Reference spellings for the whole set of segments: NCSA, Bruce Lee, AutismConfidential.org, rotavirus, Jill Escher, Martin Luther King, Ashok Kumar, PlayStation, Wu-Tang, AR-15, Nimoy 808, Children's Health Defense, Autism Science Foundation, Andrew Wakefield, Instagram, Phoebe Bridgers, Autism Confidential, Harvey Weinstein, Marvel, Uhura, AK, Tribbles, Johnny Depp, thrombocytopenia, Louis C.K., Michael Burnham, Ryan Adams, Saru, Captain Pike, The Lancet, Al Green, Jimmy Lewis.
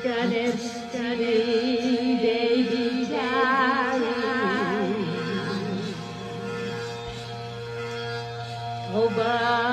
study, baby darling. Over the sea.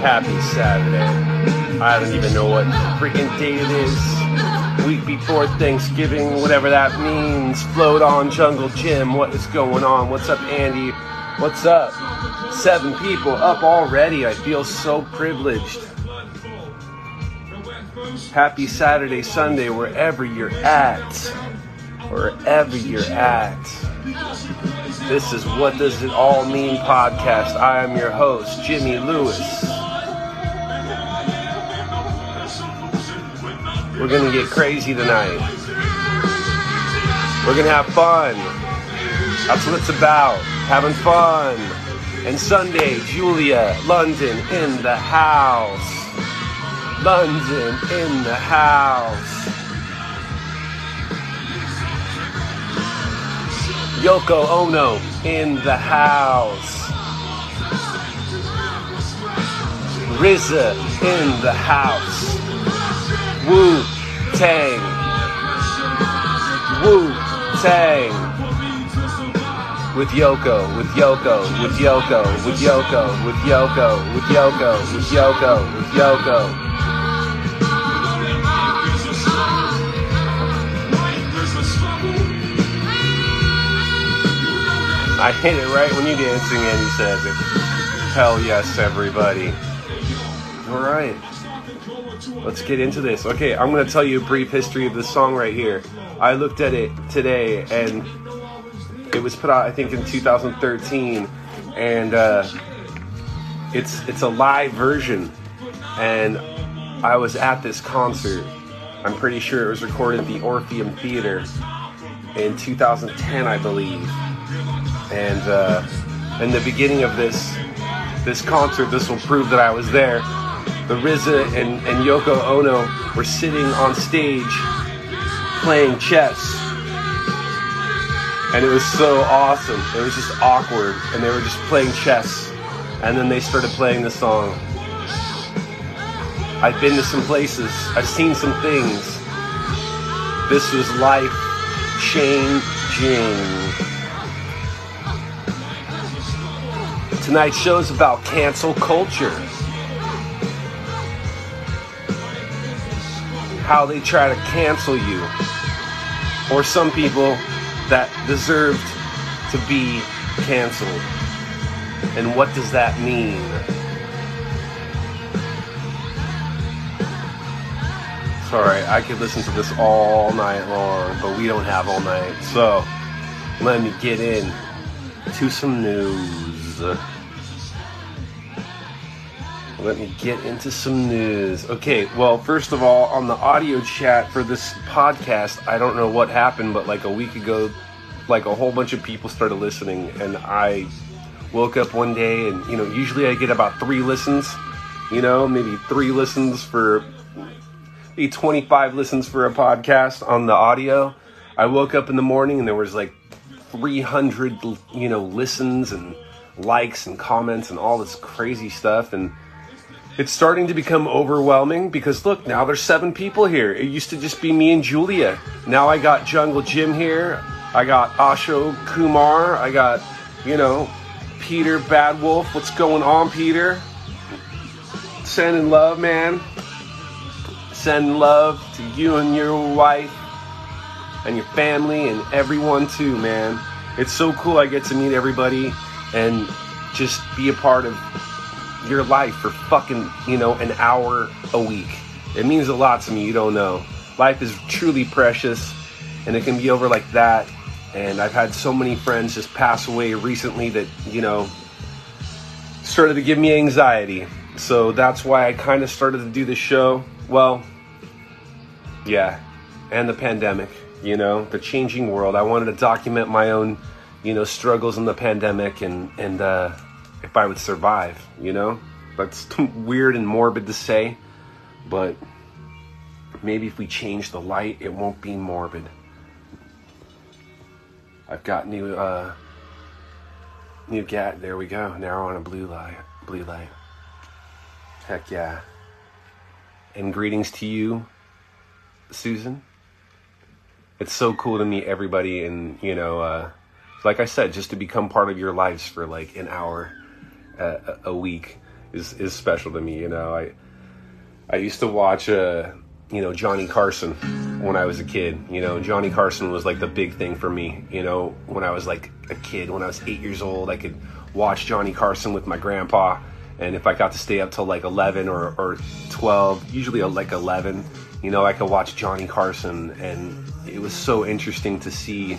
Happy Saturday. I don't even know what freaking date it is. Week before Thanksgiving, whatever that means. Float on Jungle Jim. What is going on? What's up, Andy? What's up? 7 people up already. I feel so privileged. Happy Saturday, Sunday, wherever you're at. Wherever you're at. This is What Does It All Mean podcast. I am your host, Jimmy Lewis. We're going to get crazy tonight. We're going to have fun. That's what it's about. Having fun. And Sunday, Julia, London in the house. London in the house. Yoko Ono in the house. RZA in the house. Wu-Tang. Wu-Tang. With Yoko, with Yoko, with Yoko, with Yoko, with Yoko, with Yoko, with Yoko, with Yoko. I hit it right when you're dancing, and he says it. Hell yes, everybody. All right. Let's get into this. Okay, I'm going to tell you a brief history of this song right here. I looked at it today, and it was put out, I think, in 2013. And it's a live version. And I was at this concert. I'm pretty sure it was recorded at the Orpheum Theater in 2010, I believe. And in the beginning of this concert, this will prove that I was there. The RZA and Yoko Ono were sitting on stage playing chess. And it was so awesome. It was just awkward. And they were just playing chess. And then they started playing the song. I've been to some places. I've seen some things. This was life-changing. Tonight's show is about cancel culture. How they try to cancel you. Or some people that deserved to be canceled. And what does that mean? Sorry, I could listen to this all night long, but we don't have all night. So, let me get in to some news. Let me get into some news. Okay, well, first of all, on the audio chat for this podcast, I don't know what happened, but like a week ago, like a whole bunch of people started listening, and I woke up one day and, you know, usually I get about 3 listens, you know, maybe 3 listens for... Maybe 25 listens for a podcast on the audio. I woke up in the morning and there was like 300, you know, listens and likes and comments and all this crazy stuff. And it's starting to become overwhelming because look, now there's 7 people here. It used to just be me and Julia. Now I got Jungle Jim here. I got Ashok Kumar. I got, you know, Peter Bad Wolf. What's going on, Peter? Sending love, man. Send love to you and your wife and your family and everyone too, man. It's so cool I get to meet everybody and just be a part of your life for fucking, you know, an hour a week. It means a lot to me, you don't know. Life is truly precious and it can be over like that. And I've had so many friends just pass away recently that, you know, started to give me anxiety. So that's why I kind of started to do this show. Well, yeah, and the pandemic, you know, the changing world. I wanted to document my own, you know, struggles in the pandemic and if I would survive, you know. That's weird and morbid to say, but maybe if we change the light, it won't be morbid. I've got new gat. There we go. Now on a blue light. Heck yeah. And greetings to you, Susan. It's so cool to meet everybody and, you know, like I said, just to become part of your lives for like an hour a week is special to me, you know. I used to watch, you know, Johnny Carson when I was a kid. You know, Johnny Carson was like the big thing for me, you know, when I was like a kid. When I was 8 years old, I could watch Johnny Carson with my grandpa. And if I got to stay up till like 11 or 12, usually like 11, you know, I could watch Johnny Carson. And it was so interesting to see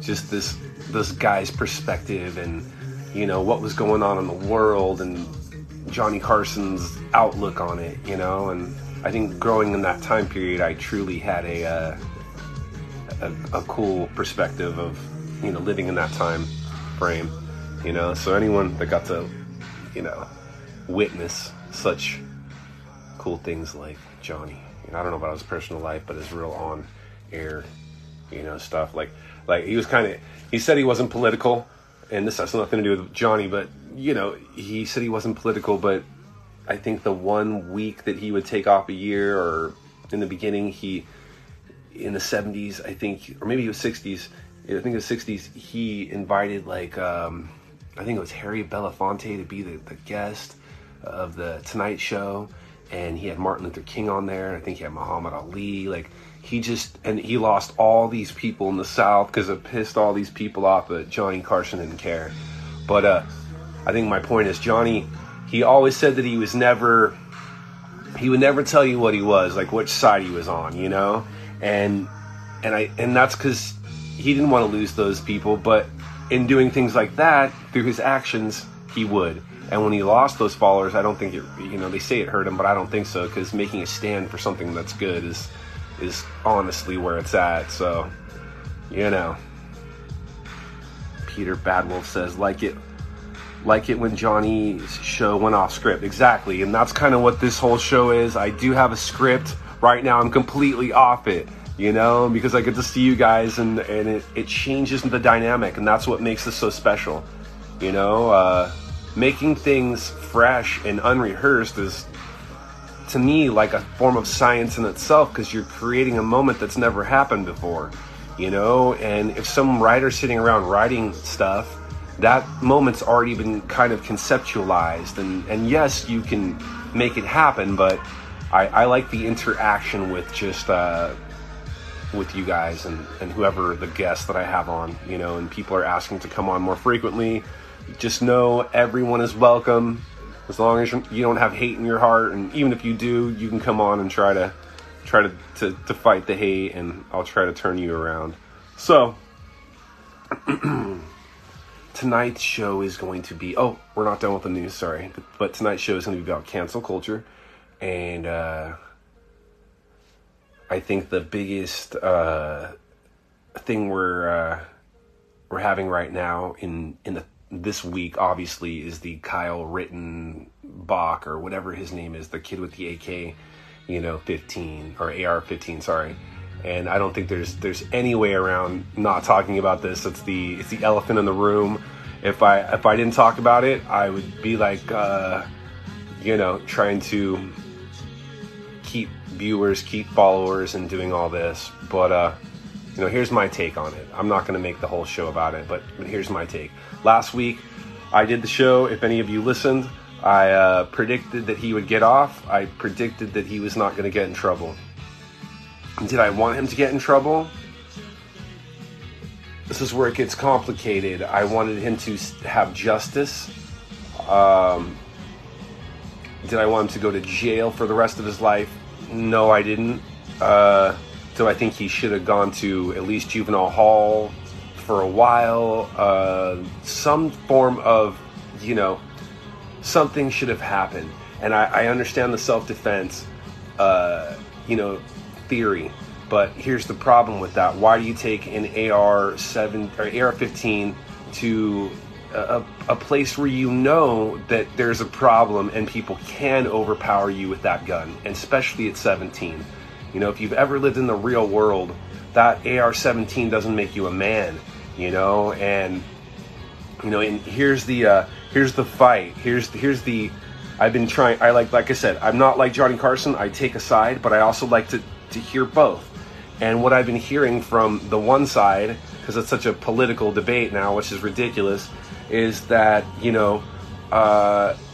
just this guy's perspective and, you know, what was going on in the world and Johnny Carson's outlook on it, you know. And I think growing in that time period, I truly had a cool perspective of, you know, living in that time frame, you know. So anyone that got to, you know, witness such cool things like Johnny. And I don't know about his personal life, but his real on air, you know, stuff like he was he said he wasn't political, and this has nothing to do with Johnny, but you know, he said he wasn't political, but I think the 1 week that he would take off a year, or in the beginning, in the 70s, I think, or maybe it was 60s, I think it was 60s, he invited like, I think it was Harry Belafonte to be the guest of the Tonight Show, and he had Martin Luther King on there. I think he had Muhammad Ali. Like he lost all these people in the South because it pissed all these people off, but Johnny Carson didn't care. But I think my point is Johnny, he always said that he would never tell you what he was, like which side he was on, you know. And that's because he didn't want to lose those people, but in doing things like that through his actions, he would. And when he lost those followers, I don't think it, you know, they say it hurt him, but I don't think so, because making a stand for something that's good is honestly where it's at. So, you know, Peter Badwolf says, like it when Johnny's show went off script. Exactly. And that's kind of what this whole show is. I do have a script right now. I'm completely off it, you know, because I get to see you guys and it changes the dynamic, and that's what makes this so special. You know, making things fresh and unrehearsed is, to me, like a form of science in itself, because you're creating a moment that's never happened before, you know. And if some writer's sitting around writing stuff, that moment's already been kind of conceptualized, and yes, you can make it happen, but I like the interaction with just with you guys and whoever the guests that I have on, you know, and people are asking to come on more frequently. Just know everyone is welcome, as long as you don't have hate in your heart, and even if you do, you can come on and try to fight the hate, and I'll try to turn you around. So tonight's show is going to be, oh, we're not done with the news, sorry, but tonight's show is going to be about cancel culture, and I think the biggest thing we're having right now in this week, obviously, is the Kyle Rittenhouse or whatever his name is, the kid with the AK, you know, 15 or AR-15, sorry. And I don't think there's any way around not talking about this. It's the elephant in the room. If I didn't talk about it, I would be like, you know, trying to keep viewers, keep followers, and doing all this. But you know, here's my take on it. I'm not going to make the whole show about it, but here's my take. Last week, I did the show. If any of you listened, I predicted that he would get off. I predicted that he was not going to get in trouble. Did I want him to get in trouble? This is where it gets complicated. I wanted him to have justice. Did I want him to go to jail for the rest of his life? No, I didn't. So I think he should have gone to at least juvenile hall for a while. Some form of, you know, something should have happened. And I understand the self-defense, you know, theory, but here's the problem with that. Why do you take an AR-7 or AR-15 to a place where you know that there's a problem and people can overpower you with that gun, and especially at 17? You know, if you've ever lived in the real world, that AR-17 doesn't make you a man, you know. And you know, and here's the fight. Here's the I've been trying. I like I said, I'm not like Johnny Carson. I take a side, but I also like to hear both. And what I've been hearing from the one side, because it's such a political debate now, which is ridiculous, is that, you know,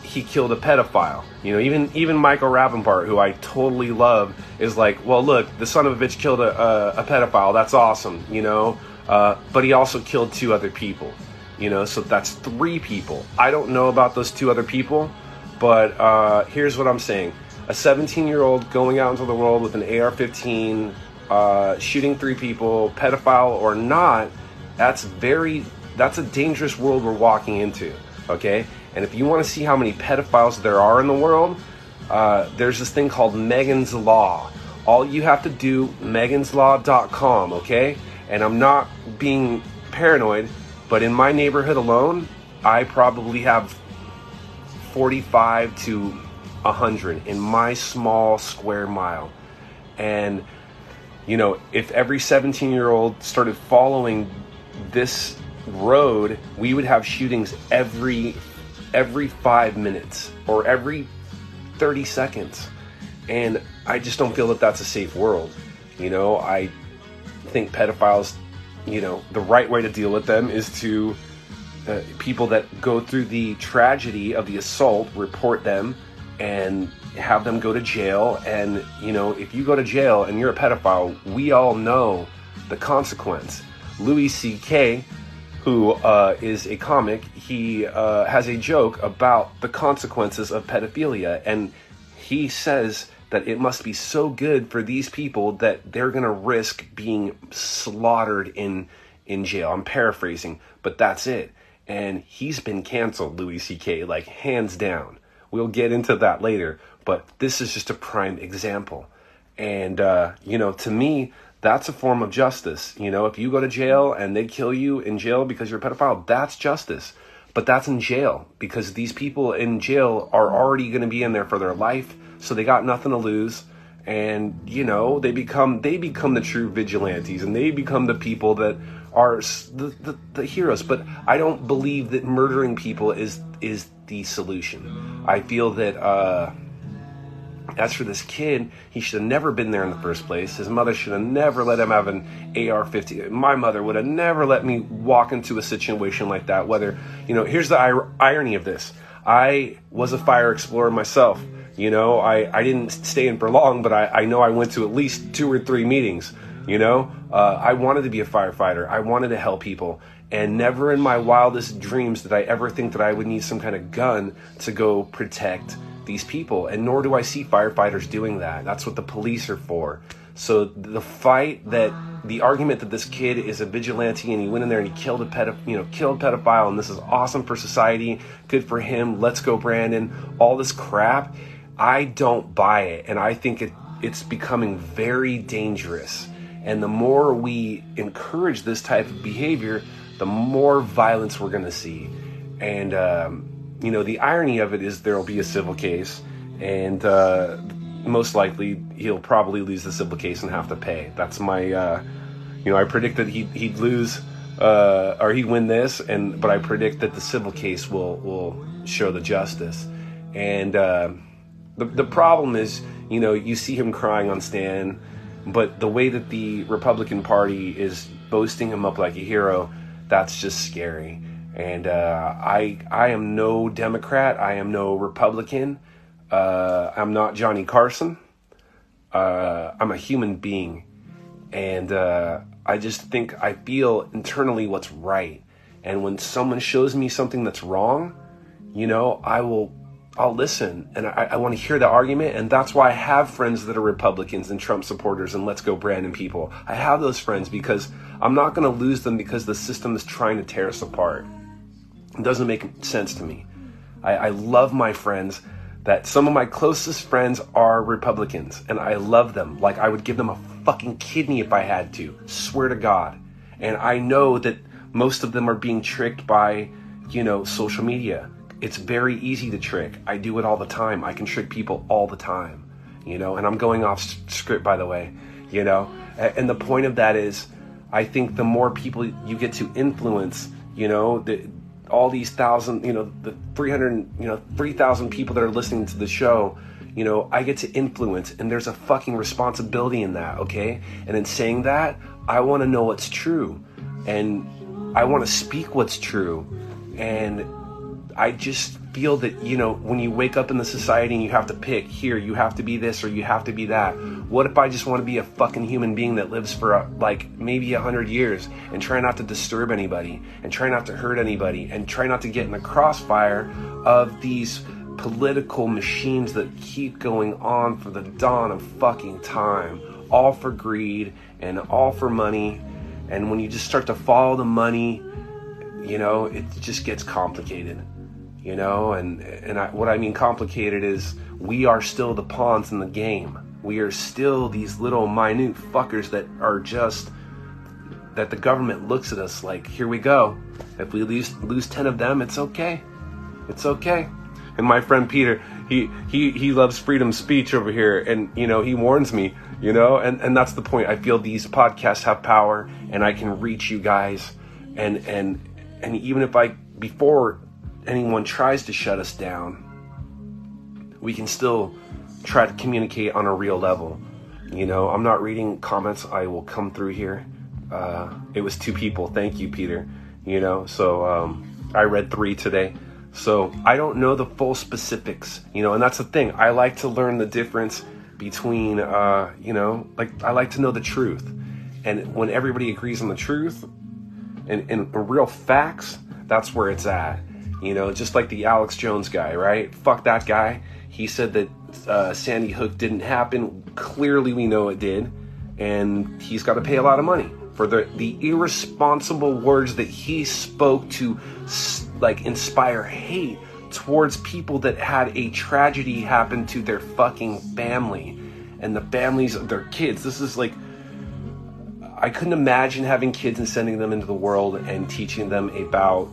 he killed a pedophile. You know, even Michael Rapaport, who I totally love, is like, well, look, the son of a bitch killed a pedophile. That's awesome, you know. But he also killed two other people, you know, so that's three people. I don't know about those two other people, but here's what I'm saying. A 17-year-old going out into the world with an AR-15, shooting three people, pedophile or not, that's a dangerous world we're walking into, okay? And if you want to see how many pedophiles there are in the world, there's this thing called Megan's Law. All you have to do, meganslaw.com, okay? And I'm not being paranoid, but in my neighborhood alone, I probably have 45 to 100 in my small square mile. And you know, if every 17-year-old started following this road, we would have shootings every 5 minutes or every 30 seconds. And I just don't feel that that's a safe world. You know, I think pedophiles, you know, the right way to deal with them is to people that go through the tragedy of the assault, report them and have them go to jail. And you know, if you go to jail and you're a pedophile, we all know the consequence. Louis C.K., who is a comic, he has a joke about the consequences of pedophilia, and he says that it must be so good for these people that they're gonna risk being slaughtered in jail. I'm paraphrasing, but that's it. And he's been canceled, Louis C.K., like hands down. We'll get into that later, but this is just a prime example. And, you know, to me, that's a form of justice. You know, if you go to jail and they kill you in jail because you're a pedophile, that's justice. But that's in jail, because these people in jail are already going to be in there for their life, so they got nothing to lose. And, you know, they become the true vigilantes, and they become the people that are the heroes. But I don't believe that murdering people is the solution. I feel that As for this kid, he should have never been there in the first place. His mother should have never let him have an AR-15. My mother would have never let me walk into a situation like that. Whether, you know, here's the irony of this. I was a fire explorer myself. You know, I didn't stay in for long, but I know I went to at least 2 or 3 meetings. You know, I wanted to be a firefighter. I wanted to help people. And never in my wildest dreams did I ever think that I would need some kind of gun to go protect these people. And nor do I see firefighters doing that. That's what the police are for. So the fight that the argument that this kid is a vigilante and he went in there and he killed a pedophile and this is awesome for society. Good for him. Let's go, Brandon. All this crap. I don't buy it. And I think it's becoming very dangerous. And the more we encourage this type of behavior, the more violence we're going to see. And, you know, the irony of it is there will be a civil case. And most likely he'll probably lose the civil case and have to pay. That's my, you know, I predict that he'd lose or he'd win this. But I predict that the civil case will show the justice. And the problem is, you know, you see him crying on stand. But the way that the Republican Party is boasting him up like a hero, that's just scary. And I am no Democrat. I am no Republican. I'm not Johnny Carson. I'm a human being. And I just think I feel internally what's right. And when someone shows me something that's wrong, you know, I'll listen, and I want to hear the argument, and that's why I have friends that are Republicans and Trump supporters and Let's Go Brandon people. I have those friends because I'm not going to lose them because the system is trying to tear us apart. It doesn't make sense to me. I love my friends. That some of my closest friends are Republicans, and I love them. Like, I would give them a fucking kidney if I had to, swear to God. And I know that most of them are being tricked by, you know, social media. It's very easy to trick. I do it all the time. I can trick people all the time, you know, and I'm going off script, by the way, you know, and the point of that is I think the more people you get to influence, you know, all these thousand, you know, the 300, you know, 3,000 people that are listening to the show, you know, I get to influence, and there's a fucking responsibility in that. Okay. And in saying that, I want to know what's true, and I want to speak what's true. And I just feel that, you know, when you wake up in the society and you have to pick here, you have to be this or you have to be that. What if I just want to be a fucking human being that lives for like maybe 100 years and try not to disturb anybody and try not to hurt anybody and try not to get in the crossfire of these political machines that keep going on for the dawn of fucking time, all for greed and all for money. And when you just start to follow the money, you know, it just gets complicated. You know, and what I mean complicated is we are still the pawns in the game. We are still these little minute fuckers that are just, that the government looks at us like, here we go. If we lose 10 of them, it's okay. It's okay. And my friend Peter, he loves freedom of speech over here. And, you know, he warns me, you know, and that's the point. I feel these podcasts have power, and I can reach you guys. And even if before anyone tries to shut us down, we can still try to communicate on a real level. You know, I'm not reading comments. I will come through here. It was 2 people. Thank you, Peter. You know, so I read 3 today. So I don't know the full specifics, you know, and that's the thing. I like to learn the difference between, you know, like I like to know the truth. And when everybody agrees on the truth and real facts, that's where it's at. You know, just like the Alex Jones guy, right? Fuck that guy. He said that Sandy Hook didn't happen. Clearly, we know it did. And he's got to pay a lot of money for the irresponsible words that he spoke to, like, inspire hate towards people that had a tragedy happen to their fucking family and the families of their kids. This is like, I couldn't imagine having kids and sending them into the world and teaching them about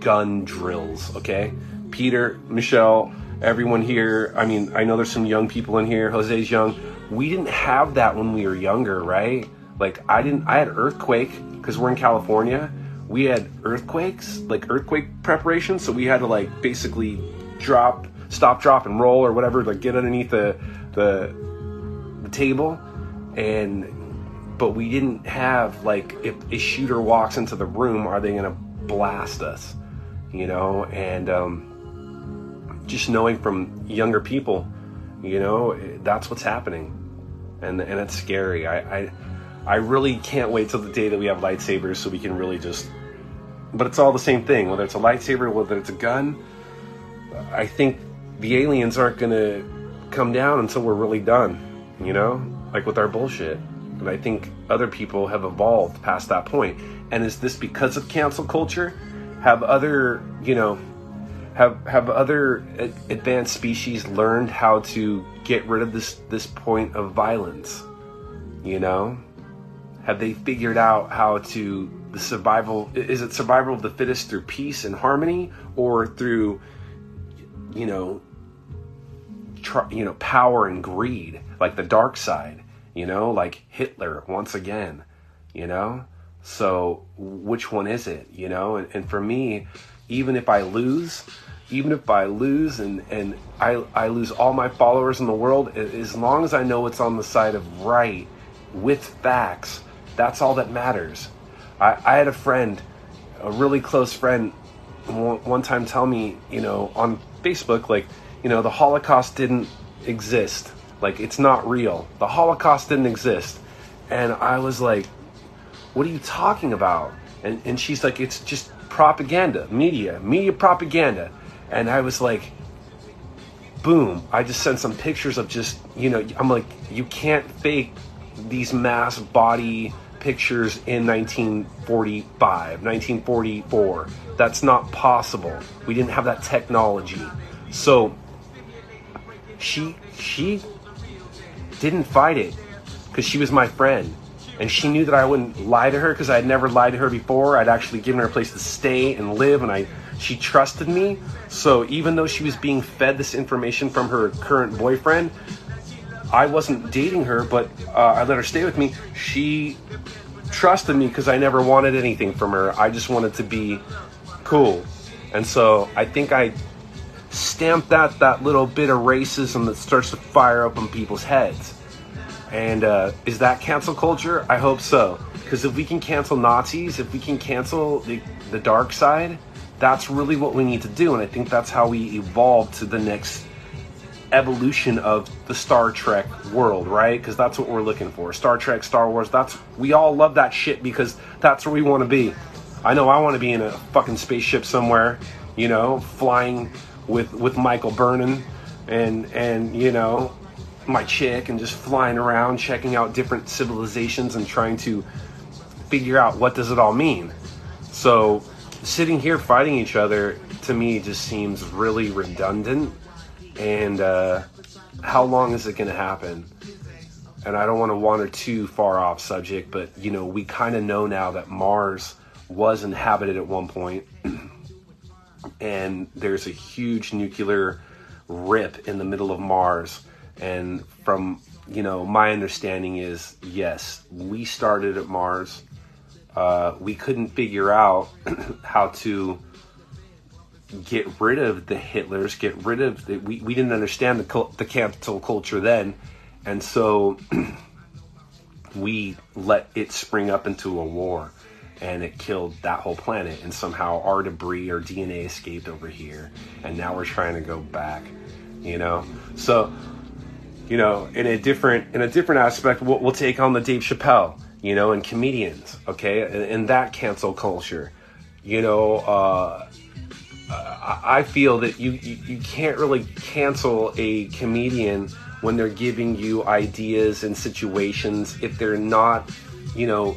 gun drills, okay? Peter, Michelle, everyone here. I mean, I know there's some young people in here. Jose's young. We didn't have that when we were younger, right? Like, I had earthquake, because we're in California. We had earthquake preparations, so we had to, like, basically drop stop, drop, and roll or whatever, like get underneath the table. But we didn't have, like, if a shooter walks into the room, are they going to blast us? You know, and just knowing from younger people, you know, that's what's happening. And it's scary. I really can't wait till the day that we have lightsabers so we can really just... But it's all the same thing, whether it's a lightsaber, whether it's a gun. I think the aliens aren't going to come down until we're really done, you know, like with our bullshit. And I think other people have evolved past that point. And is this because of cancel culture? Have other, you know, have other advanced species learned how to get rid of this point of violence? You know, have they figured out how to the survival? Is it survival of the fittest through peace and harmony, or through, you know, power and greed, like the dark side? You know, like Hitler once again, you know, so which one is it, you know? And for me, even if I lose and I lose all my followers in the world, as long as I know it's on the side of right with facts, that's all that matters. I had a friend, a really close friend, one time tell me, you know, on Facebook, like, you know, the Holocaust didn't exist. Like, it's not real. The Holocaust didn't exist. And I was like, what are you talking about? And she's like, it's just propaganda, media propaganda. And I was like, boom. I just sent some pictures of just, you know, I'm like, you can't fake these mass body pictures in 1945, 1944. That's not possible. We didn't have that technology. So she didn't fight it because she was my friend, and she knew that I wouldn't lie to her because I had never lied to her before. I'd actually given her a place to stay and live, and she trusted me. So even though she was being fed this information from her current boyfriend, I wasn't dating her, but I let her stay with me. She trusted me because I never wanted anything from her. I just wanted to be cool. And so I think I stamped out that little bit of racism that starts to fire up in people's heads. And is that cancel culture? I hope so. Because if we can cancel Nazis, if we can cancel the dark side, that's really what we need to do. And I think that's how we evolve to the next evolution of the Star Trek world, right? Because that's what we're looking for. Star Trek, Star Wars, we all love that shit because that's where we want to be. I know I want to be in a fucking spaceship somewhere, you know, flying with Michael Burnham and you know, my chick, and just flying around checking out different civilizations and trying to figure out what does it all mean. So sitting here fighting each other, to me, just seems really redundant. And how long is it going to happen? And I don't want to wander too far off subject, but you know, we kind of know now that Mars was inhabited at one point. And there's a huge nuclear rip in the middle of Mars. And from, you know, my understanding is, yes, we started at Mars. We couldn't figure out how to get rid of the Hitlers, we didn't understand the cancel culture then. And so we let it spring up into a war. And it killed that whole planet. And somehow our debris or DNA escaped over here. And now we're trying to go back, you know? So, you know, in a different aspect, we'll take on the Dave Chappelle, you know, and comedians, okay? And that cancel culture, you know, I feel that you can't really cancel a comedian when they're giving you ideas and situations if they're not, you know,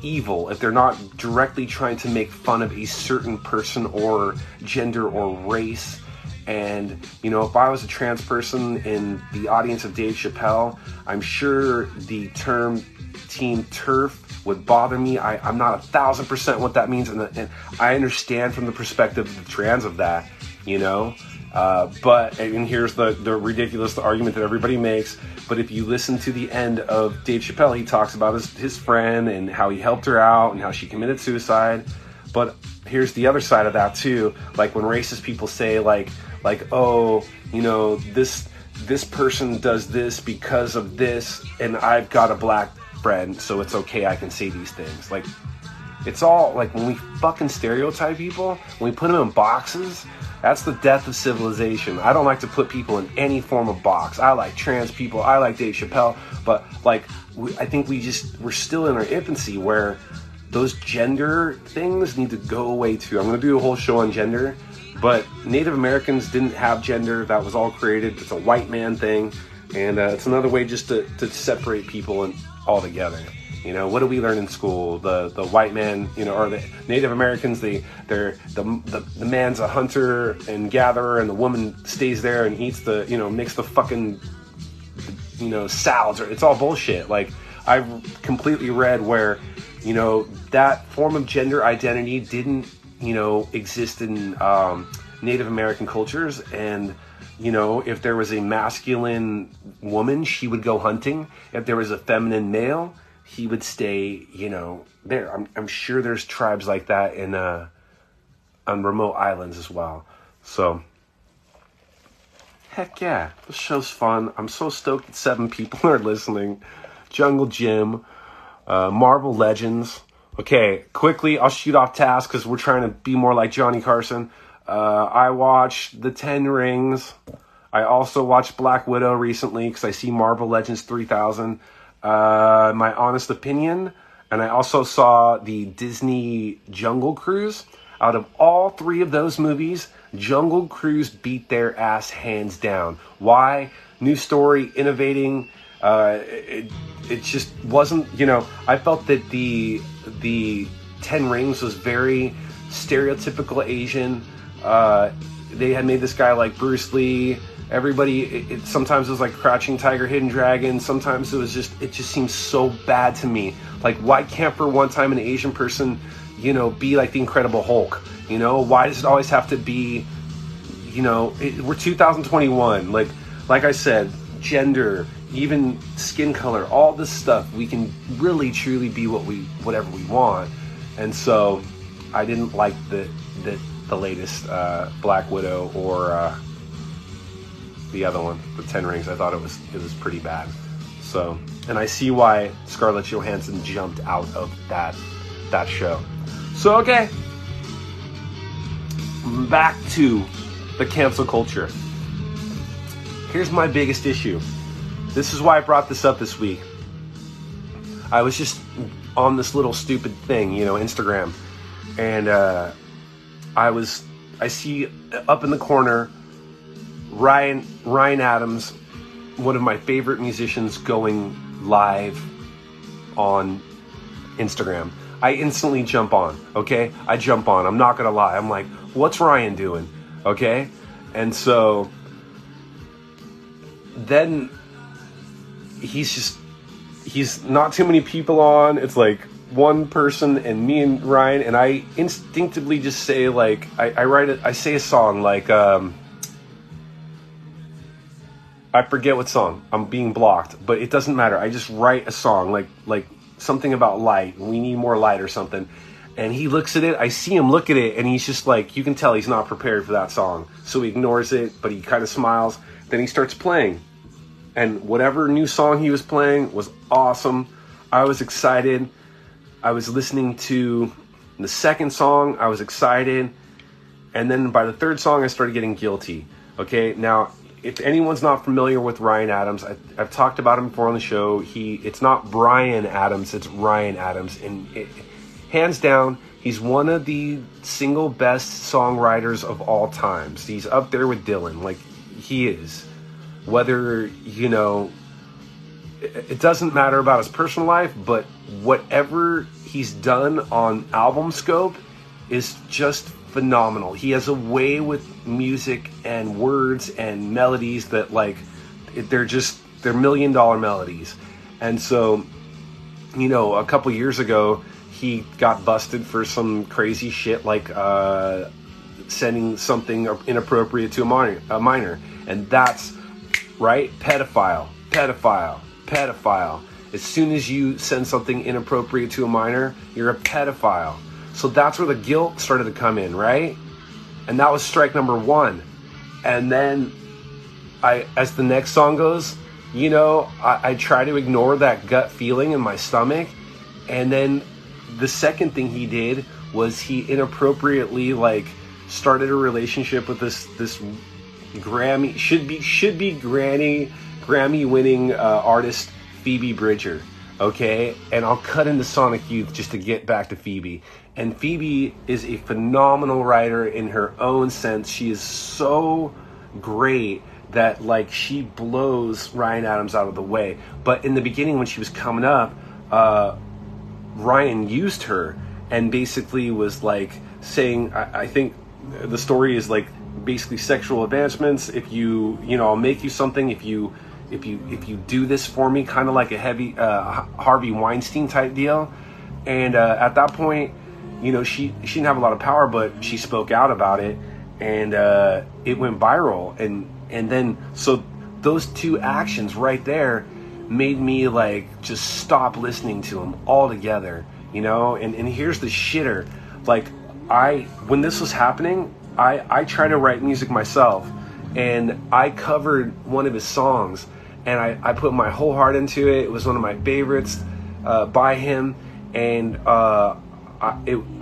evil, if they're not directly trying to make fun of a certain person or gender or race. And you know, if I was a trans person in the audience of Dave Chappelle, I'm sure the term team turf would bother me. I'm not 1,000% what that means, and I understand from the perspective of the trans of that, you know. But, and here's the ridiculous argument that everybody makes, but if you listen to the end of Dave Chappelle, he talks about his friend and how he helped her out and how she committed suicide. But here's the other side of that too. Like when racist people say like, oh, you know, this person does this because of this, and I've got a black friend, so it's okay, I can say these things. Like, it's all, like, when we fucking stereotype people, when we put them in boxes, that's the death of civilization. I don't like to put people in any form of box. I like trans people, I like Dave Chappelle, but, like, I think we're still in our infancy where those gender things need to go away too. I'm going to do a whole show on gender, but Native Americans didn't have gender. That was all created. It's a white man thing, and it's another way just to separate people and all together. You know, what do we learn in school? The white man, you know, or the Native Americans, the man's a hunter and gatherer, and the woman stays there and eats the, you know, makes the fucking, you know, salads. It's all bullshit. Like, I've completely read where, you know, that form of gender identity didn't, you know, exist in Native American cultures. And, you know, if there was a masculine woman, she would go hunting. If there was a feminine male, he would stay, you know, there. I'm sure there's tribes like that in on remote islands as well. So, heck yeah, this show's fun. I'm so stoked that 7 people are listening. Jungle Gym, Marvel Legends. Okay, quickly, I'll shoot off tasks because we're trying to be more like Johnny Carson. I watched The Ten Rings. I also watched Black Widow recently because I see Marvel Legends 3000. My honest opinion. And I also saw the Disney Jungle Cruise. Out of all 3 of those movies, Jungle Cruise beat their ass hands down. Why? New story, innovating. It just wasn't, you know, I felt that the Ten Rings was very stereotypical Asian. They had made this guy like Bruce Lee. Everybody, it sometimes it was like Crouching Tiger, Hidden Dragon. Sometimes it just seemed so bad to me. Like, why can't for one time an Asian person, you know, be like the Incredible Hulk? You know, why does it always have to be, you know, we're 2021. Like I said, gender, even skin color, all this stuff, we can really truly be whatever we want. And so I didn't like the latest Black Widow or the other one, The Ten Rings. I thought it was pretty bad. So, and I see why Scarlett Johansson jumped out of that show. So, okay, back to the cancel culture. Here's my biggest issue. This is why I brought this up this week. I was just on this little stupid thing, you know, Instagram, and I see up in the corner Ryan Adams, one of my favorite musicians, going live on Instagram. I instantly jump on, okay? I jump on. I'm not going to lie. I'm like, what's Ryan doing? Okay? And so then he's not too many people on. It's like one person and me and Ryan, and I instinctively just say, like, I say a song like, I forget what song. I'm being blocked, but it doesn't matter. I just write a song like something about light. We need more light or something. And he looks at it. I see him look at it, and he's just like, you can tell he's not prepared for that song. So he ignores it, but he kind of smiles. Then he starts playing. And whatever new song he was playing was awesome. I was excited. I was listening to the second song. I was excited. And then by the third song, I started getting guilty. Okay, now, if anyone's not familiar with Ryan Adams, I've talked about him before on the show. It's not Brian Adams, it's Ryan Adams. And hands down, he's one of the single best songwriters of all times. He's up there with Dylan, like he is. Whether, you know, it doesn't matter about his personal life, but whatever he's done on album scope is just phenomenal. He has a way with music and words and melodies that, like, they're $1 million melodies. And so, you know, a couple years ago, he got busted for some crazy shit, like sending something inappropriate to a minor. And that's right, pedophile. As soon as you send something inappropriate to a minor, you're a pedophile. So that's where the guilt started to come in, right? And that was strike number one. And then as the next song goes, you know, I try to ignore that gut feeling in my stomach. And then the second thing he did was he inappropriately, like, started a relationship with this Grammy, should be Grammy winning artist Phoebe Bridgers. Okay, and I'll cut into Sonic Youth just to get back to Phoebe. And Phoebe is a phenomenal writer in her own sense. She is so great that, like, she blows Ryan Adams out of the way. But in the beginning, when she was coming up, Ryan used her and basically was, like, saying, I think the story is, like, basically sexual advancements. If you know, I'll make you something if you do this for me, kind of like a heavy Harvey Weinstein type deal. And at that point, you know, she didn't have a lot of power, but she spoke out about it, and it went viral. And then, so those two actions right there made me, like, just stop listening to him altogether, you know? And here's the shitter. Like, when this was happening, I tried to write music myself, and I covered one of his songs, and I put my whole heart into it. It was one of my favorites by him, and I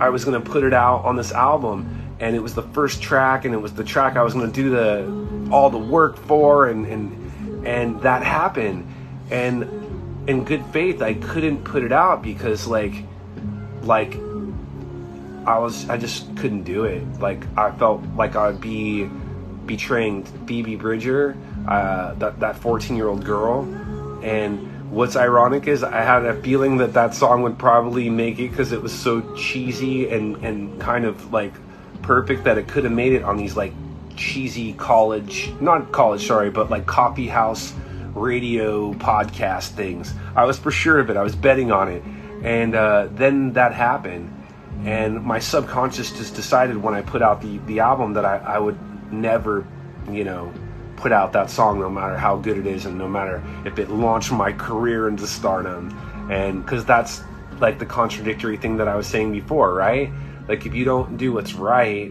was going to put it out on this album, and it was the first track, and it was the track I was going to do all the work for, and that happened. And in good faith, I couldn't put it out because like I just couldn't do it. Like, I felt like I'd be betraying Phoebe Bridgers, that 14-year-old girl. And what's ironic is I had a feeling that song would probably make it because it was so cheesy and kind of, like, perfect that it could have made it on these, like, cheesy like copy house radio podcast things. I was for sure of it. I was betting on it. And then that happened, and my subconscious just decided when I put out the album that I would never, you know, put out that song, no matter how good it is, and no matter if it launched my career into stardom. And because that's, like, the contradictory thing that I was saying before, right? Like, if you don't do what's right,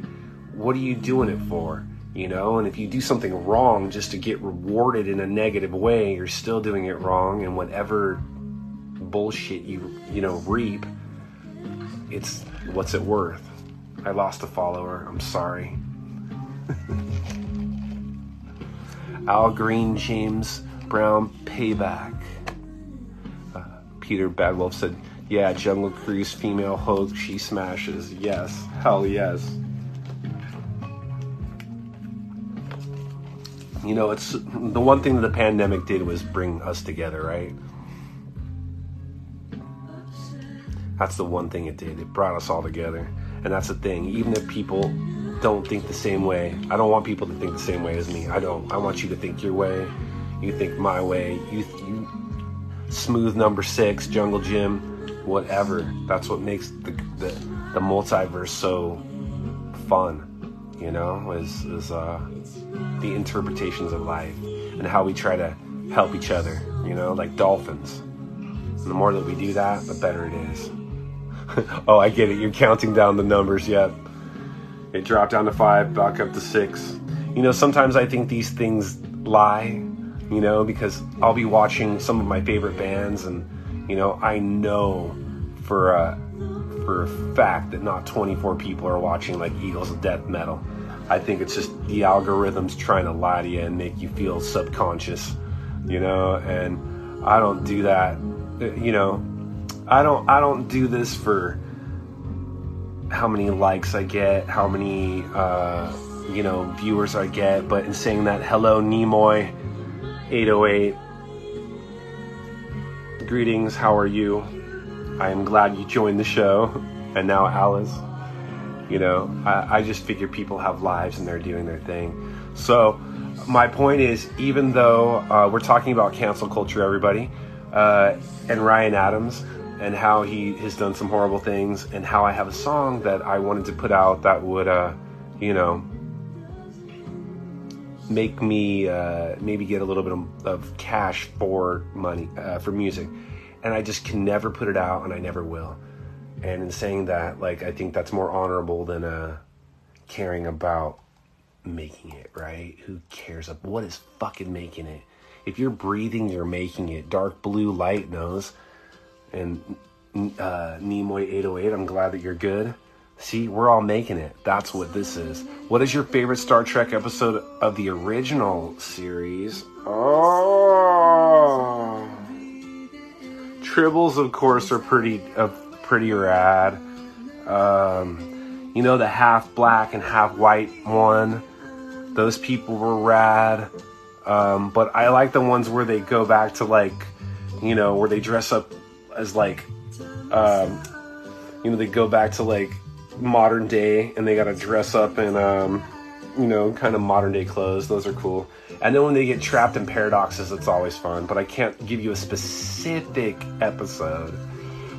what are you doing it for, you know? And if you do something wrong just to get rewarded in a negative way, you're still doing it wrong, and whatever bullshit you know, reap, it's what's it worth. I lost a follower, I'm sorry. Al Green, James Brown, Payback. Peter Badwolf said, yeah, Jungle Cruise, female Hulk, she smashes. Yes, hell yes. You know, it's the one thing that the pandemic did was bring us together, right? That's the one thing it did. It brought us all together. And that's the thing. Even if people don't think the same way. I don't want people to think the same way as me. I don't. I want you to think your way. You think my way. You smooth number 6, Jungle Gym, whatever. That's what makes the multiverse so fun, you know, is the interpretations of life and how we try to help each other, you know, like dolphins. And the more that we do that, the better it is. Oh, I get it. You're counting down the numbers. Yep. Yeah. It dropped down to 5, back up to 6. You know, sometimes I think these things lie, you know, because I'll be watching some of my favorite bands, and, you know, I know for a fact that not 24 people are watching, like, Eagles of Death Metal. I think it's just the algorithms trying to lie to you and make you feel subconscious, you know, and I don't do that, you know. I don't do this for how many likes I get, how many, you know, viewers I get. But in saying that, hello, Nimoy 808. Greetings, how are you? I am glad you joined the show. And now Alice. You know, I just figure people have lives and they're doing their thing. So my point is, even though we're talking about cancel culture, everybody, and Ryan Adams, and how he has done some horrible things, and how I have a song that I wanted to put out that would, you know, make me maybe get a little bit of cash for money, for music. And I just can never put it out, and I never will. And in saying that, like, I think that's more honorable than caring about making it, right? Who cares? What is fucking making it? If you're breathing, you're making it. Dark blue light knows. And Nimoy 808, I'm glad that you're good. See, we're all making it. That's what this is. What is your favorite Star Trek episode of the original series? Oh, Tribbles, of course, are pretty rad. You know, the half black and half white one. Those people were rad. But I like the ones where they go back to, like, you know, where they dress up as, like, you know, they go back to, like, modern day, and they gotta dress up in you know, kind of modern day clothes. Those are cool. And then when they get trapped in paradoxes, it's always fun. But I can't give you a specific episode,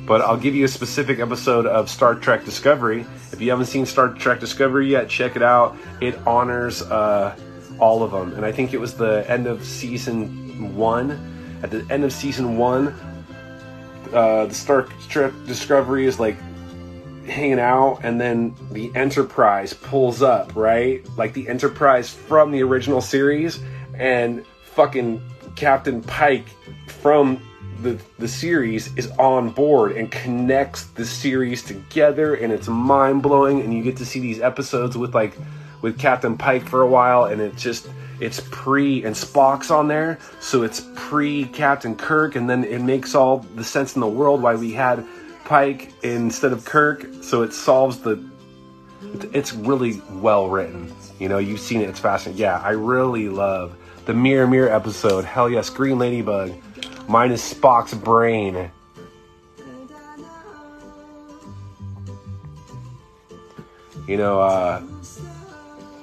but I'll give you a specific episode of Star Trek Discovery. If you haven't seen Star Trek Discovery yet, check it out. It honors all of them. And I think it was the end of season 1. At the end of season 1, the Star Trek Discovery is, like, hanging out, and then the Enterprise pulls up, right? Like the Enterprise from the original series, and fucking Captain Pike from the series is on board and connects the series together, and it's mind-blowing. And you get to see these episodes with Captain Pike for a while, and it's pre, and Spock's on there, so it's pre Captain Kirk, and then it makes all the sense in the world why we had Pike instead of Kirk. So it solves it's really well written. You know, you've seen it, it's fascinating. Yeah, I really love the Mirror Mirror episode. Hell yes, Green Ladybug. Mine is Spock's brain. You know,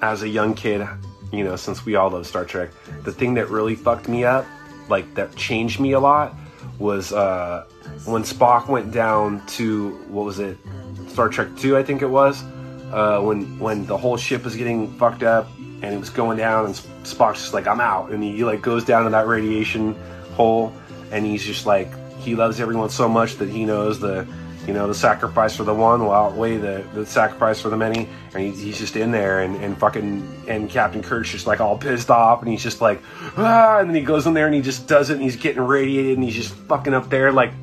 as a young kid, you know, since we all love Star Trek, the thing that really fucked me up, like that changed me a lot, was when Spock went down to, what was it, Star Trek II, I think it was, when the whole ship was getting fucked up and it was going down, and Spock's just like, I'm out, and he, like, goes down to that radiation hole, and he's just like, he loves everyone so much that he knows the, you know, the sacrifice for the one will outweigh the sacrifice for the many, and he's just in there, and fucking, and Captain Kirk's just, like, all pissed off, and he's just like, ah, and then he goes in there, and he just does it, and he's getting radiated, and he's just fucking up there, like,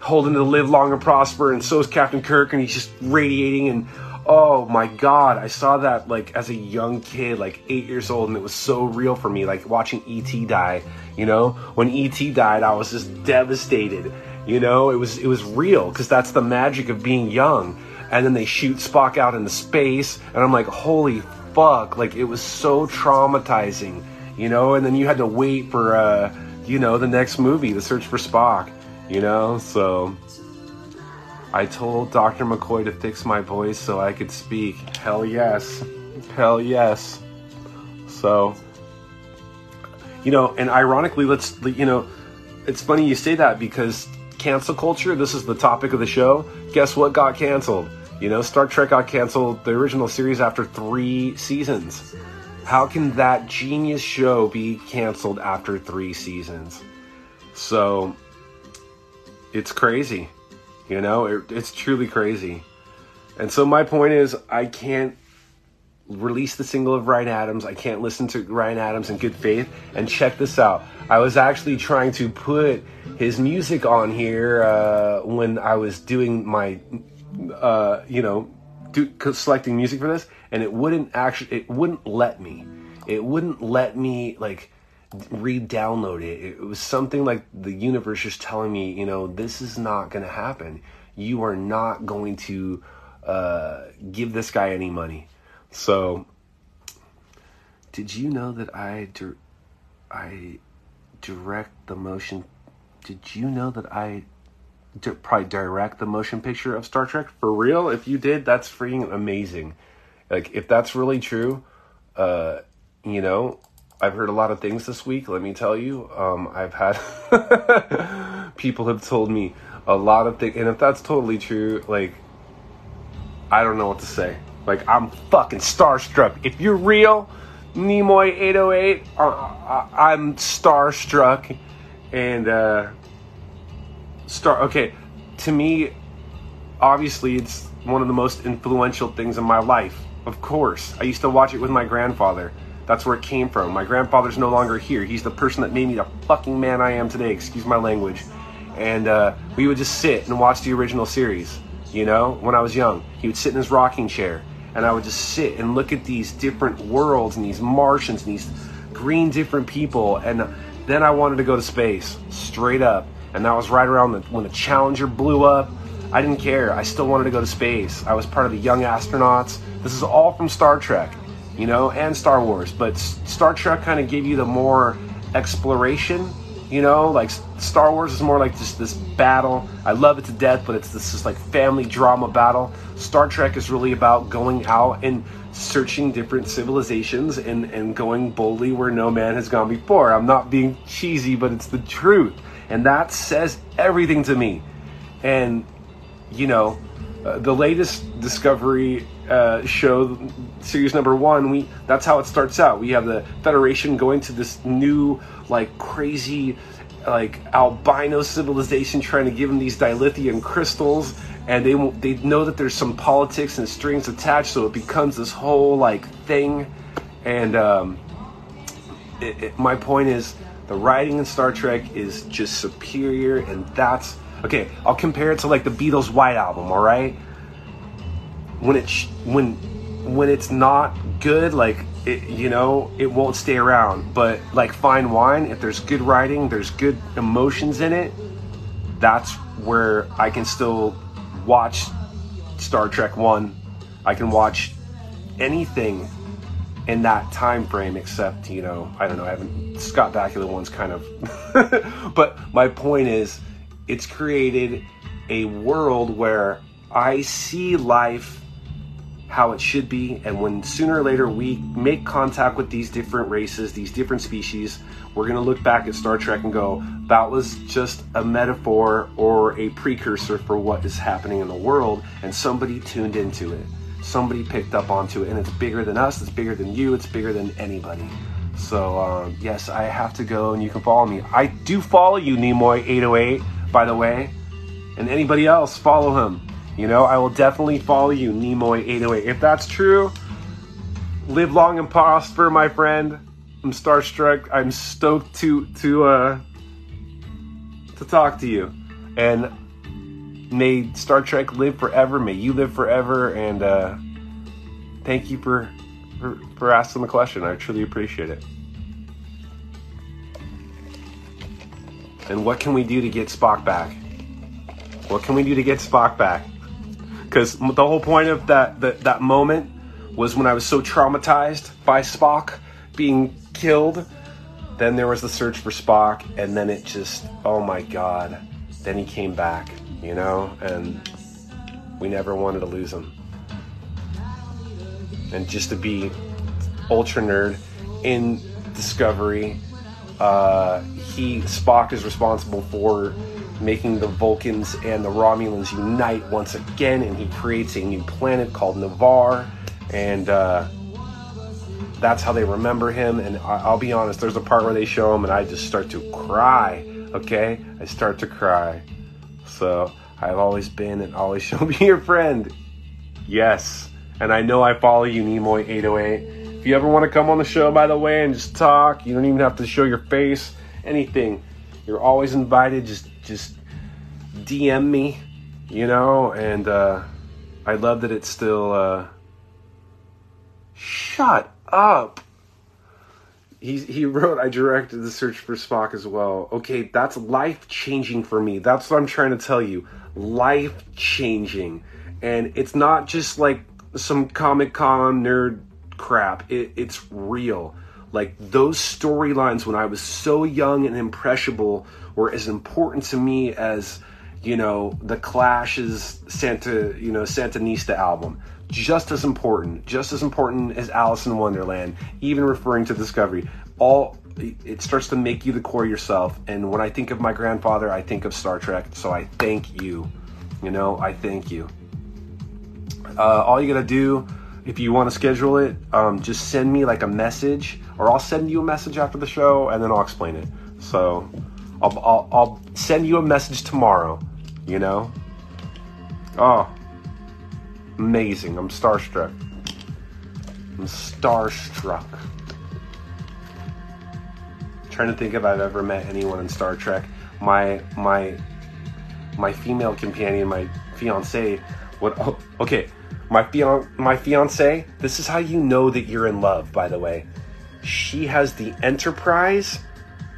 holding to live long and prosper, and so is Captain Kirk, and he's just radiating, and oh my god, I saw that, like, as a young kid, like, 8 years old, and it was so real for me, like, watching E.T. die, you know? When E.T. died, I was just devastated. You know, it was real, because that's the magic of being young. And then they shoot Spock out into space, and I'm like, holy fuck, like, it was so traumatizing, you know? And then you had to wait for, you know, the next movie, The Search for Spock, you know? So I told Dr. McCoy to fix my voice so I could speak. Hell yes. Hell yes. So, you know, and ironically, let's, you know, it's funny you say that, because cancel culture, this is the topic of the show. Guess what got canceled? You know, Star Trek got canceled, the original series, after 3 seasons. How can that genius show be canceled after 3 seasons? So, it's crazy. You know, it's truly crazy. And so my point is, I can't release the single of Ryan Adams. I can't listen to Ryan Adams in good faith. And check this out. I was actually trying to put his music on here when I was doing my, you know, selecting music for this, and it wouldn't let me. It wouldn't let me, like, re-download it. It was something like the universe just telling me, you know, this is not going to happen. You are not going to give this guy any money. So, did you know that I direct the motion? Did you know that I probably direct the motion picture of Star Trek? For real? If you did, that's freaking amazing. Like, if that's really true, you know, I've heard a lot of things this week, let me tell you. I've had people have told me a lot of things. And if that's totally true, like, I don't know what to say. Like, I'm fucking starstruck. If you're real, Nimoy 808, I'm starstruck. And okay, to me, obviously it's one of the most influential things in my life. Of course. I used to watch it with my grandfather. That's where it came from. My grandfather's no longer here. He's the person that made me the fucking man I am today. Excuse my language. And we would just sit and watch the original series, you know, when I was young. He would sit in his rocking chair, and I would just sit and look at these different worlds and these Martians and these green different people. And then I wanted to go to space, straight up. And that was right around when the Challenger blew up. I didn't care. I still wanted to go to space. I was part of the young astronauts. This is all from Star Trek, you know, and Star Wars. But Star Trek kind of gave you the more exploration, you know, like Star Wars is more like just this battle. I love it to death, but it's this just like family drama battle. Star Trek is really about going out and searching different civilizations and going boldly where no man has gone before. I'm not being cheesy, but it's the truth. And that says everything to me. And, you know, the latest Discovery show, series number one, that's how it starts out. We have the Federation going to this new, like, crazy, like, albino civilization trying to give them these dilithium crystals. And they know that there's some politics and strings attached, so it becomes this whole, like, thing. And my point is, the writing in Star Trek is just superior, and that's... Okay, I'll compare it to like the Beatles' White Album, all right? When it's not good, like, it, you know, it won't stay around. But like fine wine, if there's good writing, there's good emotions in it, that's where I can still watch Star Trek 1. I can watch anything in that time frame except, you know, I don't know, I haven't... Scott Bakula one's kind of... But my point is, it's created a world where I see life how it should be, and when sooner or later we make contact with these different races, these different species, we're going to look back at Star Trek and go, that was just a metaphor or a precursor for what is happening in the world, and somebody tuned into it. Somebody picked up onto it, and it's bigger than us, it's bigger than you, it's bigger than anybody. So, yes, I have to go, and you can follow me. I do follow you, Nimoy808. By the way, and anybody else, follow him. You know, I will definitely follow you, Nimoy808. If that's true, live long and prosper, my friend. I'm starstruck. I'm stoked to talk to you. And may Star Trek live forever. May you live forever. And thank you for asking the question. I truly appreciate it. And what can we do to get Spock back? What can we do to get Spock back? Because the whole point of that moment was when I was so traumatized by Spock being killed. Then there was the search for Spock, and then it just, oh my God. Then he came back, you know? And we never wanted to lose him. And just to be ultra nerd, in Discovery... Spock is responsible for making the Vulcans and the Romulans unite once again, and he creates a new planet called Navarre, and that's how they remember him. And I'll be honest, there's a part where they show him and I just start to cry, okay? I start to cry. So I've always been and always shall be your friend. Yes, and I know I follow you, Nimoy808. If you ever want to come on the show, by the way, and just talk, you don't even have to show your face, anything. You're always invited. Just DM me, you know, and I love that it's still... Shut up! He wrote, I directed the search for Spock as well. Okay, that's life-changing for me. That's what I'm trying to tell you. Life-changing. And it's not just like some Comic-Con nerd... crap. It's real. Like, those storylines when I was so young and impressionable were as important to me as, you know, the Clash's Santanista album. Just as important as Alice in Wonderland, even referring to Discovery. All it starts to make you the core yourself. And when I think of my grandfather, I think of Star Trek. So I thank you. You know, I thank you. All you gotta do, if you want to schedule it, just send me like a message, or I'll send you a message after the show, and then I'll explain it. So I'll send you a message tomorrow, you know? Oh. Amazing. I'm starstruck. I'm starstruck. I'm trying to think if I've ever met anyone in Star Trek. My female companion, my fiancé, would... Oh, okay. My fiancé, this is how you know that you're in love, by the way. She has the Enterprise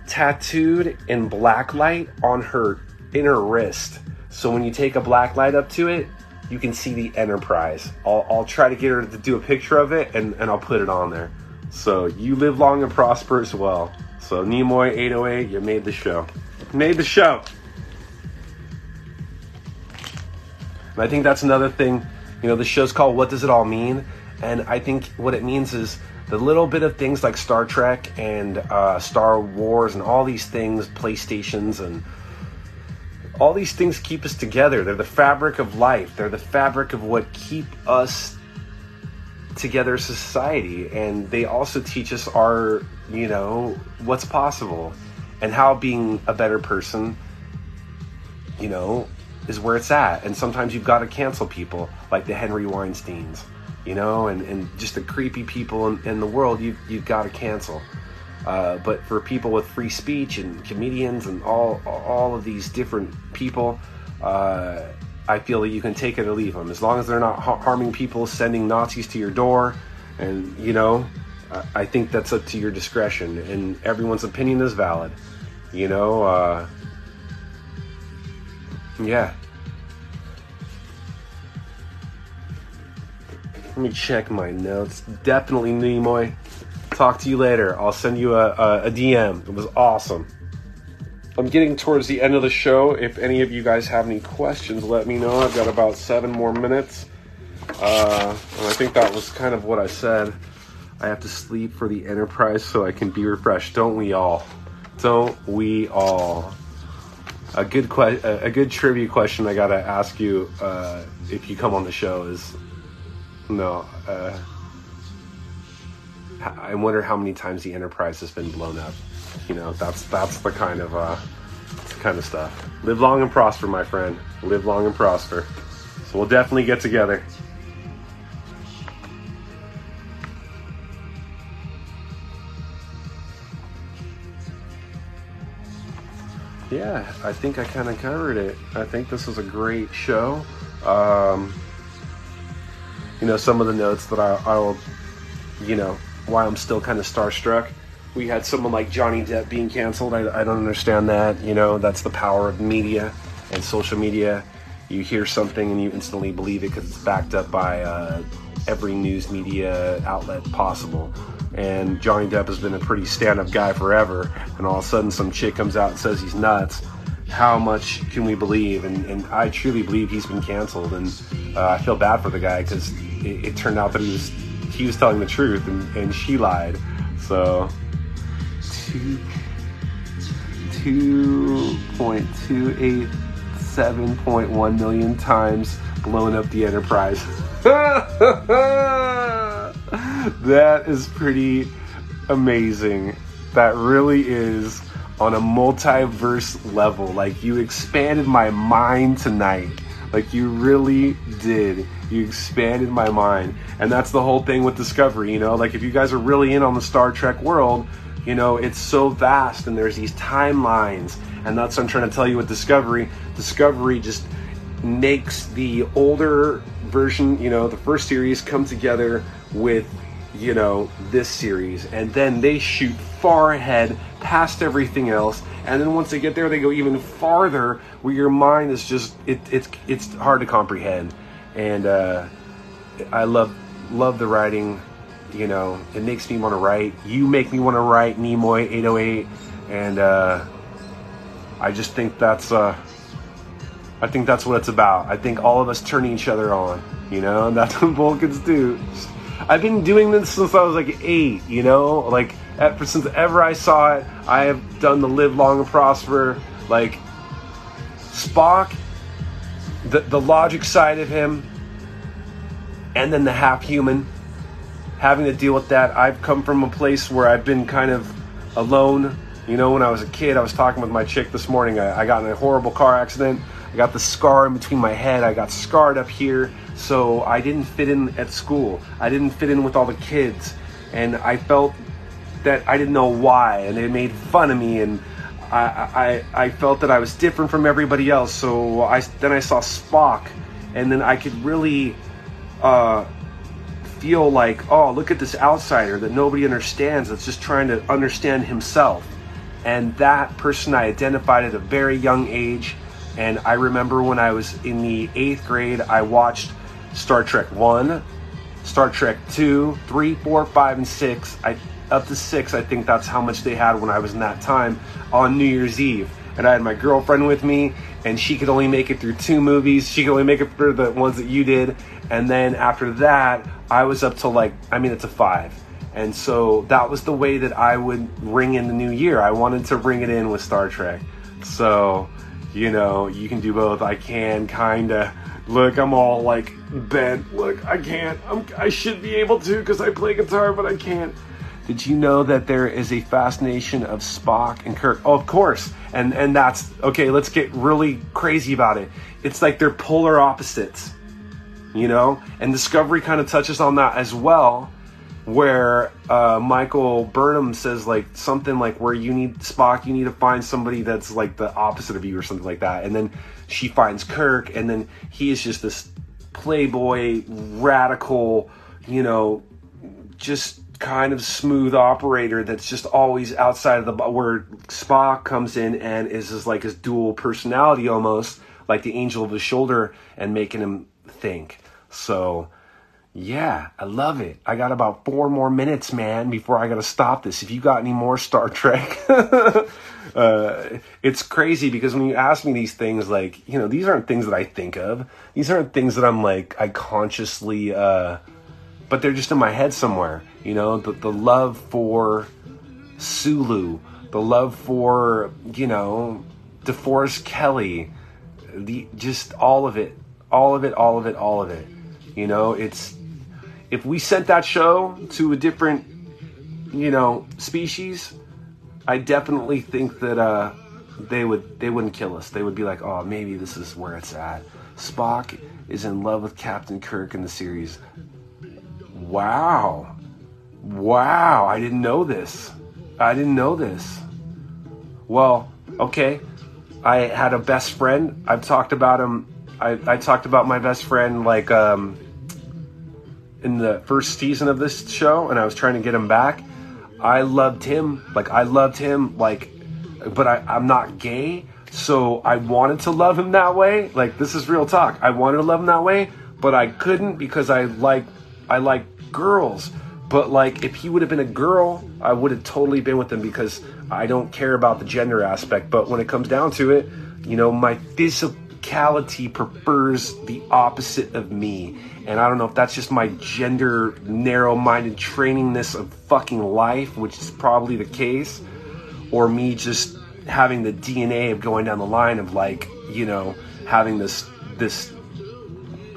tattooed in black light on her inner wrist. So when you take a black light up to it, you can see the Enterprise. I'll try to get her to do a picture of it, and I'll put it on there. So you live long and prosper as well. So Nimoy 808, you made the show. Made the show. And I think that's another thing. You know, the show's called What Does It All Mean? And I think what it means is the little bit of things like Star Trek and Star Wars and all these things, PlayStations and all these things keep us together. They're the fabric of life. They're the fabric of what keep us together as society. And they also teach us our, you know, what's possible and how being a better person, you know, is where it's at. And sometimes you've got to cancel people like the Harvey Weinsteins, you know, and just the creepy people in the world you've got to cancel. But for people with free speech and comedians and all of these different people, I feel that you can take it or leave them. As long as they're not harming people, sending Nazis to your door, and, you know, I think that's up to your discretion. And everyone's opinion is valid, you know, yeah. Let me check my notes. Definitely Nimoy. Talk to you later. I'll send you a DM. It was awesome. I'm getting towards the end of the show. If any of you guys have any questions, let me know. I've got about 7 more minutes. And I think that was kind of what I said. I have to sleep for the Enterprise so I can be refreshed. Don't we all? Don't we all? A good trivia question I gotta ask you if you come on the show is... No, I wonder how many times the Enterprise has been blown up. You know, that's the kind of stuff. Live long and prosper, my friend. Live long and prosper. So we'll definitely get together. Yeah, I think I kind of covered it. I think this was a great show. You know, some of the notes that I'll... You know, why I'm still kind of starstruck. We had someone like Johnny Depp being canceled. I don't understand that. You know, that's the power of media and social media. You hear something and you instantly believe it because it's backed up by every news media outlet possible. And Johnny Depp has been a pretty stand-up guy forever. And all of a sudden some chick comes out and says he's nuts. How much can we believe? And I truly believe he's been canceled. And I feel bad for the guy because it turned out that he was telling the truth and she lied. So 2.287.1 million times blowing up the Enterprise. That is pretty amazing. That really is on a multiverse level. Like, you expanded my mind tonight. Like, you really did. You expanded my mind. And that's the whole thing with Discovery, you know? Like, if you guys are really in on the Star Trek world, you know, it's so vast and there's these timelines. And that's what I'm trying to tell you with Discovery. Discovery just makes the older version, you know, the first series come together with, you know, this series. And then they shoot far ahead past everything else. And then once they get there, they go even farther where your mind is just, it's hard to comprehend. And I love the writing, you know, it makes me want to write. You make me want to write, Nimoy 808. And I just think that's what it's about. I think all of us turning each other on, you know, and that's what Vulcans do. I've been doing this since I was like 8, you know, like since ever I saw it. I have done the live long and prosper, like Spock, the logic side of him, and then the half human, having to deal with that. I've come from a place where I've been kind of alone. You know, when I was a kid, I was talking with my chick this morning. I got in a horrible car accident. I got the scar in between my head. I got scarred up here. So I didn't fit in at school. I didn't fit in with all the kids. And I felt that I didn't know why. And they made fun of me. And I felt that I was different from everybody else. So then I saw Spock. And then I could really feel like, oh, look at this outsider that nobody understands, that's just trying to understand himself. And that person I identified at a very young age. And I remember when I was in the 8th grade, I watched Star Trek 1, Star Trek 2, 3, 4, 5, and 6. Up to 6, I think that's how much they had when I was in that time, on New Year's Eve. And I had my girlfriend with me, and she could only make it through 2 movies. She could only make it through the ones that you did. And then after that, I was up to it's a 5. And so that was the way that I would ring in the new year. I wanted to ring it in with Star Trek. So, you know, you can do both. I can kinda. Look, I'm all bent. Look, I can't. I should be able to because I play guitar, but I can't. Did you know that there is a fascination of Spock and Kirk? Oh, of course. And that's, okay, let's get really crazy about it. It's like they're polar opposites, you know? And Discovery kind of touches on that as well, where Michael Burnham says something where you need Spock, you need to find somebody that's the opposite of you or something like that. And then she finds Kirk, and then he is just this playboy, radical, you know, just kind of smooth operator that's just always outside of the, where Spock comes in and is just like his dual personality, almost like the angel of his shoulder and making him think. So yeah, I love it. I got about 4 more minutes, man, before I gotta stop this. If you got any more Star Trek, it's crazy because when you ask me these things, these aren't things that I think of. These aren't things that I'm I consciously, but they're just in my head somewhere, you know, the love for Sulu, the love for, you know, DeForest Kelley, just all of it, you know. It's, if we sent that show to a different, you know, species, I definitely think that they wouldn't kill us. They would be like, oh, maybe this is where it's at. Spock is in love with Captain Kirk in the series. Wow, I didn't know this. Well, okay, I had a best friend. I've talked about him. I talked about my best friend in the first season of this show, and I was trying to get him back. I loved him, but I'm not gay, so I wanted to love him that way. This is real talk. I wanted to love him that way, but I couldn't because I like girls, but if he would have been a girl, I would have totally been with him because I don't care about the gender aspect. But when it comes down to it, you know, my physicality prefers the opposite of me, and I don't know if that's just my gender narrow-minded trainingness of fucking life, which is probably the case, or me just having the DNA of going down the line of having this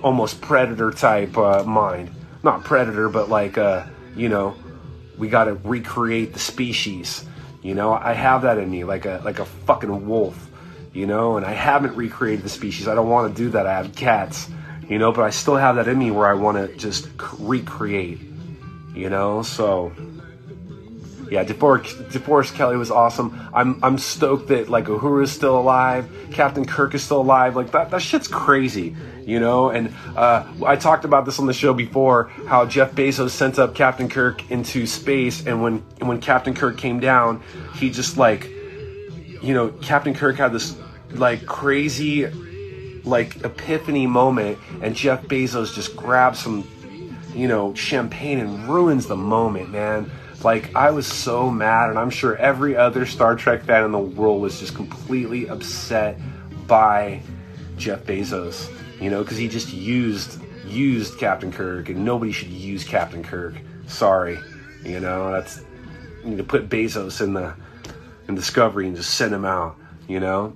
almost predator type mind. Not predator, but you know, we got to recreate the species. You know, I have that in me, like a fucking wolf, you know, and I haven't recreated the species. I don't want to do that. I have cats, you know, but I still have that in me where I want to just recreate, you know. So yeah, DeForest Kelley was awesome. I'm stoked that Uhura is still alive. Captain Kirk is still alive. That shit's crazy, you know. And I talked about this on the show before, how Jeff Bezos sent up Captain Kirk into space, and when Captain Kirk came down, he just Captain Kirk had this crazy epiphany moment, and Jeff Bezos just grabbed some, you know, champagne and ruins the moment, man. I was so mad, and I'm sure every other Star Trek fan in the world was just completely upset by Jeff Bezos, you know, because he just used Captain Kirk, and nobody should use Captain Kirk. Sorry, you know, you need to put Bezos in Discovery and just send him out, you know.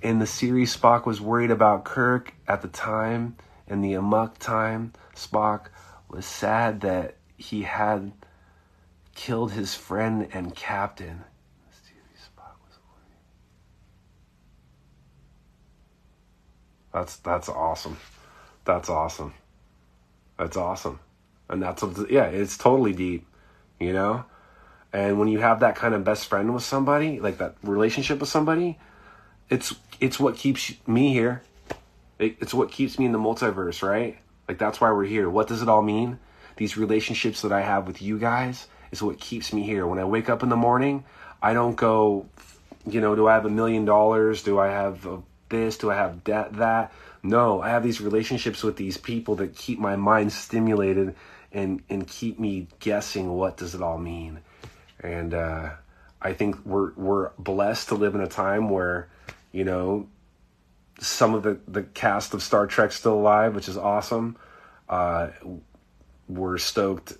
In the series, Spock was worried about Kirk at the time. In the Amok time, Spock was sad that he had killed his friend and captain. That's awesome. That's awesome. That's awesome. And that's, yeah, it's totally deep, you know? And when you have that kind of best friend with somebody, like that relationship with somebody, it's what keeps me here. It's what keeps me in the multiverse, right? Like, that's why we're here. What does it all mean? These relationships that I have with you guys is what keeps me here. When I wake up in the morning, I don't go, you know, do I have $1 million? Do I have this? Do I have that? No, I have these relationships with these people that keep my mind stimulated and keep me guessing what does it all mean. And I think we're blessed to live in a time where, you know, some of the cast of Star Trek's still alive, which is awesome. We're stoked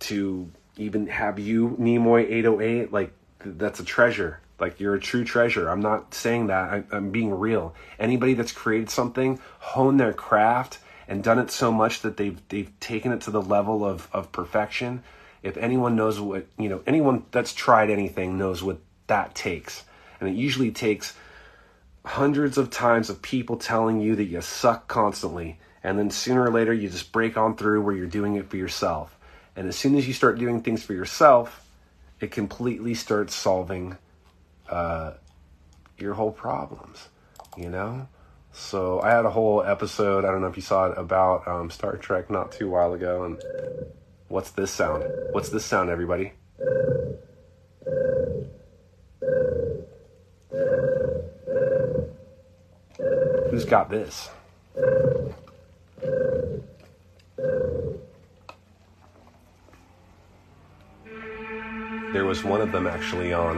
to even have you, Nimoy 808. Like, that's a treasure. Like, you're a true treasure. I'm not saying that. I'm being real. Anybody that's created something, honed their craft, and done it so much that they've taken it to the level of perfection. If anyone knows what, you know, anyone that's tried anything knows what that takes. And it usually takes hundreds of times of people telling you that you suck constantly. And then sooner or later, you just break on through where you're doing it for yourself. And as soon as you start doing things for yourself, it completely starts solving your whole problems, you know? So I had a whole episode, I don't know if you saw it, about Star Trek not too while ago. And what's this sound? What's this sound, everybody? Who's got this? There was one of them actually on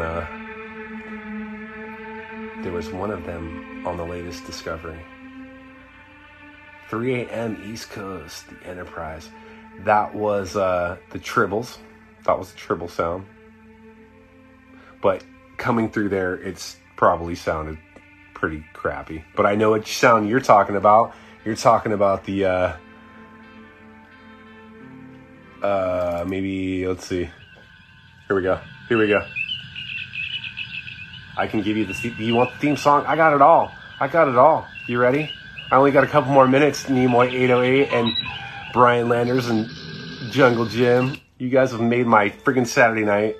there was one of them on the latest Discovery. 3 a.m. East Coast, the Enterprise. That was the tribbles. That was the tribble sound. But coming through there, it's probably sounded pretty crappy. But I know what sound you're talking about. You're talking about the, maybe, let's see. Here we go. Here we go. I can give you the, you want the theme song? I got it all. I got it all. You ready? I only got a couple more minutes. Nimoy 808 and Brian Landers and Jungle Jim. You guys have made my friggin' Saturday night.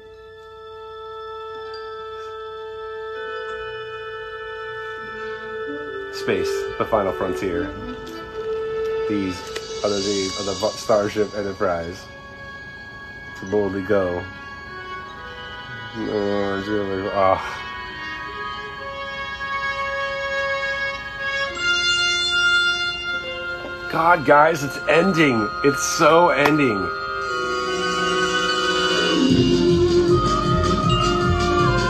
Space, the final frontier. These are the days of the Starship Enterprise. To boldly go. Oh, really, oh. God, guys, it's ending. It's so ending.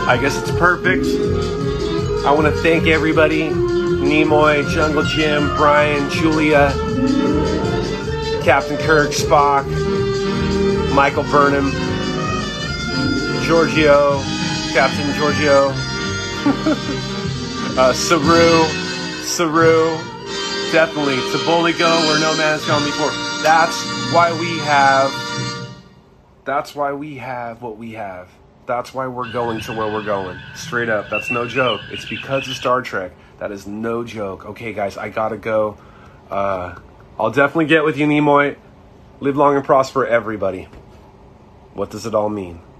I guess it's perfect. I want to thank everybody. Nimoy, Jungle Jim, Brian, Julia, Captain Kirk, Spock, Michael Burnham, Giorgio, Captain Giorgio, Saru, definitely, to boldly go where no man's gone before. That's why we have what we have. That's why we're going to where we're going. Straight up, that's no joke. It's because of Star Trek. That is no joke. Okay, guys, I gotta go. I'll definitely get with you, Nimoy. Live long and prosper, everybody. What does it all mean?